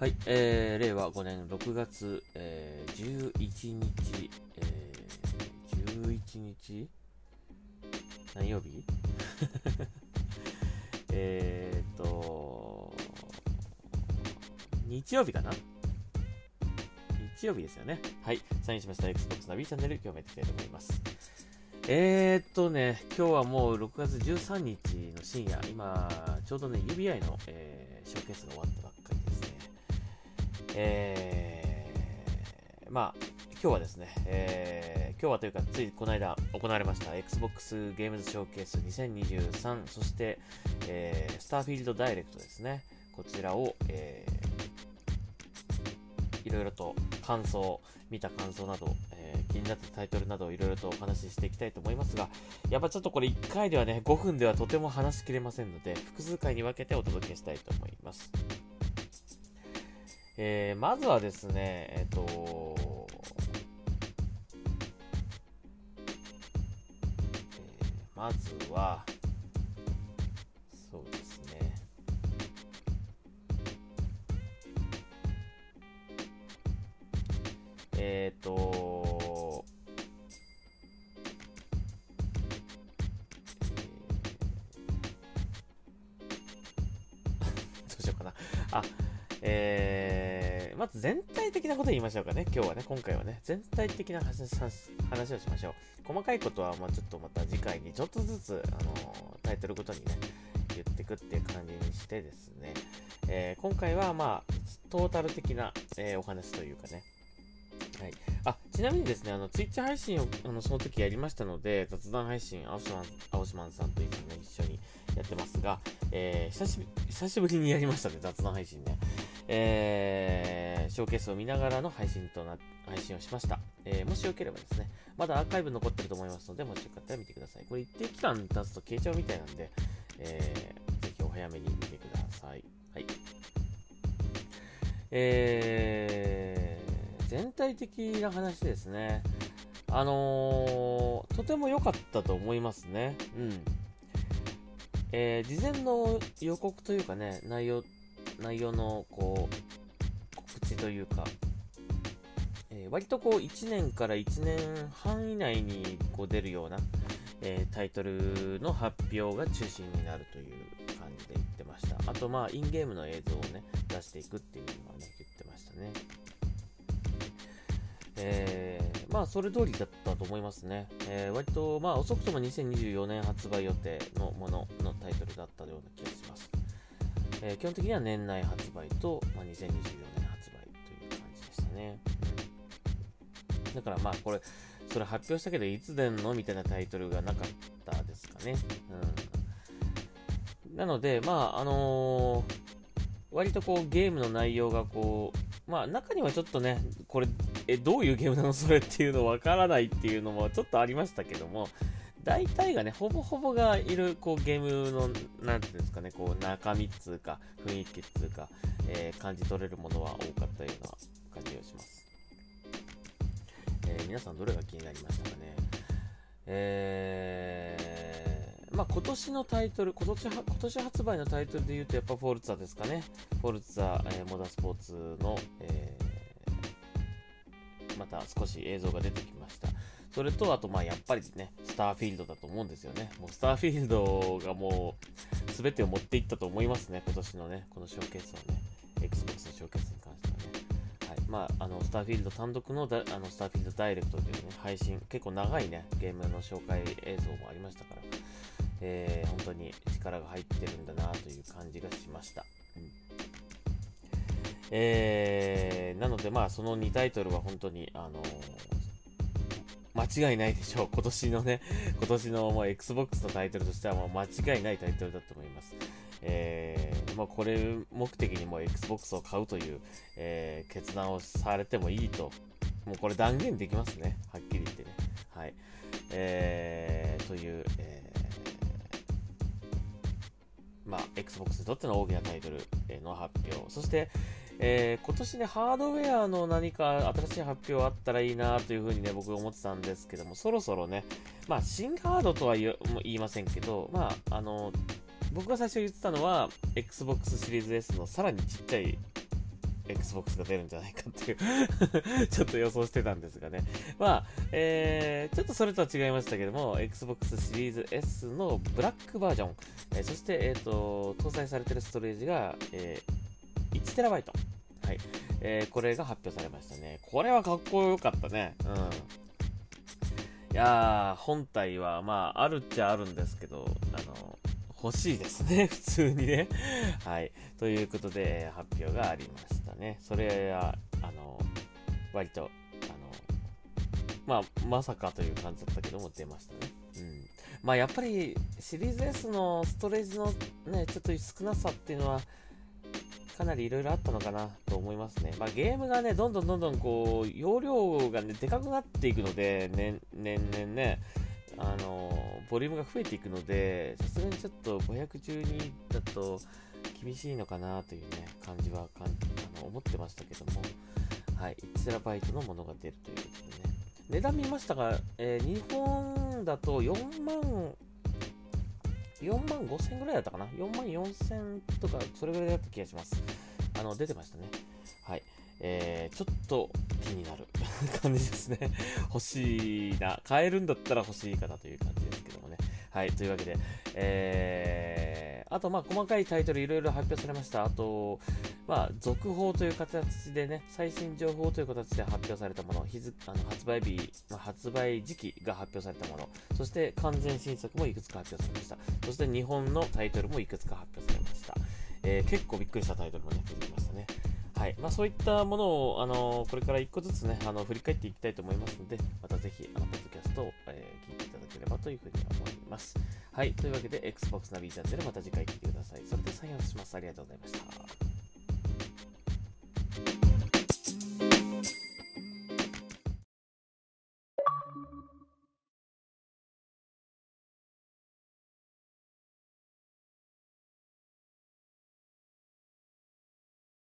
はい、令和5年6月、11日何曜日日曜日かな、日曜日ですよね。はい、サインしました Xbox ナビチャンネル、今日もやっていきたいと思います。今日はもう6月13日の深夜、今ちょうどね UBI の、ショーケースが終わったばっかりですね。まあ今日はですね、今日はというかついこの間行われました Xbox Games Showcase 2023、そして、スターフィールドダイレクトですね、こちらを、いろいろと感想、見た感想など、気になったタイトルなどをいろいろとお話ししていきたいと思いますが、やっぱちょっとこれ1回ではね、5分ではとても話しきれませんので、複数回に分けてお届けしたいと思います。まずはですね、まずはそうですね、どうしようかなあ、まず全体的なことを言いましょうかね。今日はね、今回はね、全体的な話をしましょう。細かいことはまあちょっとまた次回にちょっとずつ、タイトルごとにね言ってくっていう感じにしてですね、今回はまあトータル的な、お話というかね。はい、あ、ちなみにですね、Twitch 配信をその時やりましたので、雑談配信、青島さんといつも一緒にやってますが、久しぶりにやりましたね、雑談配信ね。ショーケースを見ながらの配信をしました。もしよければですね、まだアーカイブ残ってると思いますので、もしよかったら見てください。これ一定期間経つと消えちゃうみたいなんで、ぜひお早めに見てください。はい。全体的な話ですね。とても良かったと思いますね。うん。事前の予告というかね、内容のこう告知というか、割とこう1年から1年半以内にこう出るような、タイトルの発表が中心になるという感じで言ってました。あとまあインゲームの映像をね出していくっていうのはね言ってましたね。まあそれ通りだったと思いますね。割とまあ遅くとも2024年発売予定のもののタイトルだったような気がします。基本的には年内発売と、まあ、2024年発売という感じでしたね。だからまあこれそれ発表したけどいつ出んのみたいなタイトルがなかったですかね。うん、なのでまあ割とこうゲームの内容がこうまあ中にはちょっとねこれどういうゲームなのそれっていうのわからないっていうのもちょっとありましたけども、大体がね、ほぼほぼがいるこうゲームの、なんていうんですかね、こう中身っつうか、雰囲気っつうか、感じ取れるものは多かったような感じがします。皆さんどれが気になりましたかね。まあ今年発売のタイトルで言うとやっぱフォルツァですかね。フォルツァ、モダンスポーツの、また少し映像が出てきました。それとあとまあやっぱりねスターフィールドだと思うんですよね。もうスターフィールドがもう全てを持っていったと思いますね、今年のねこのショーケースをね、 Xbox のショーケースに関してはね。はい、まあスターフィールド単独のスターフィールドダイレクトというね配信、結構長いねゲームの紹介映像もありましたから、本当に力が入ってるんだなという感じがしました。なのでまあその2タイトルは本当に間違いないでしょう。今年のもう Xbox のタイトルとしてはもう間違いないタイトルだと思います。まあ、これ目的にもう Xbox を買うという、決断をされてもいいと、もうこれ断言できますね、はっきり言ってね。はい、という、まあ Xbox にとっての大きなタイトルの発表、そして今年ねハードウェアの何か新しい発表あったらいいなというふうにね僕思ってたんですけども、そろそろねまあ新ハードとは言いませんけど、まあ僕が最初言ってたのは Xbox シリーズ S のさらにちっちゃい Xbox が出るんじゃないかっていうちょっと予想してたんですがね、まあ、ちょっとそれとは違いましたけども、 Xbox シリーズ S のブラックバージョン、そして、搭載されているストレージが、1TB、はい、これが発表されましたね。これはかっこよかったね。いやー、本体はまああるっちゃあるんですけど、欲しいですね、普通にね。はい。ということで、発表がありましたね。それは、割と、まさかという感じだったけども、出ましたね。まあ、やっぱり、シリーズ S のストレージのね、ちょっと少なさっていうのは、かなりいろいろあったのかなと思いますね。まあ、ゲームがね、どんどんこう、容量がね、でかくなっていくので、年々ね、ボリュームが増えていくので、さすがにちょっと512だと厳しいのかなというね、感じは思ってましたけども、はい、1TB のものが出るということでね。値段見ましたが、日本だと4万5千ぐらいだったかな、4万4千とかそれぐらいだった気がします。出てましたね。はい、ちょっと気になる感じですね。欲しいな、買えるんだったら欲しいかなという感じですけどもね。はい、というわけで、あとまあ細かいタイトルいろいろ発表されました。あとまあ続報という形でね、最新情報という形で発表されたもの、発売時期が発表されたもの、そして完全新作もいくつか発表されました。そして日本のタイトルもいくつか発表されました。結構びっくりしたタイトルもね、出てきましたね。はい、まあ、そういったものを、これから一個ずつね、振り返っていきたいと思いますので、またぜひ、ポッドキャストを、聞いていただければというふうに思います。はい、というわけで、Xbox ナビチャンネル、また次回聞いてください。それでは、さようならします。ありがとうございました。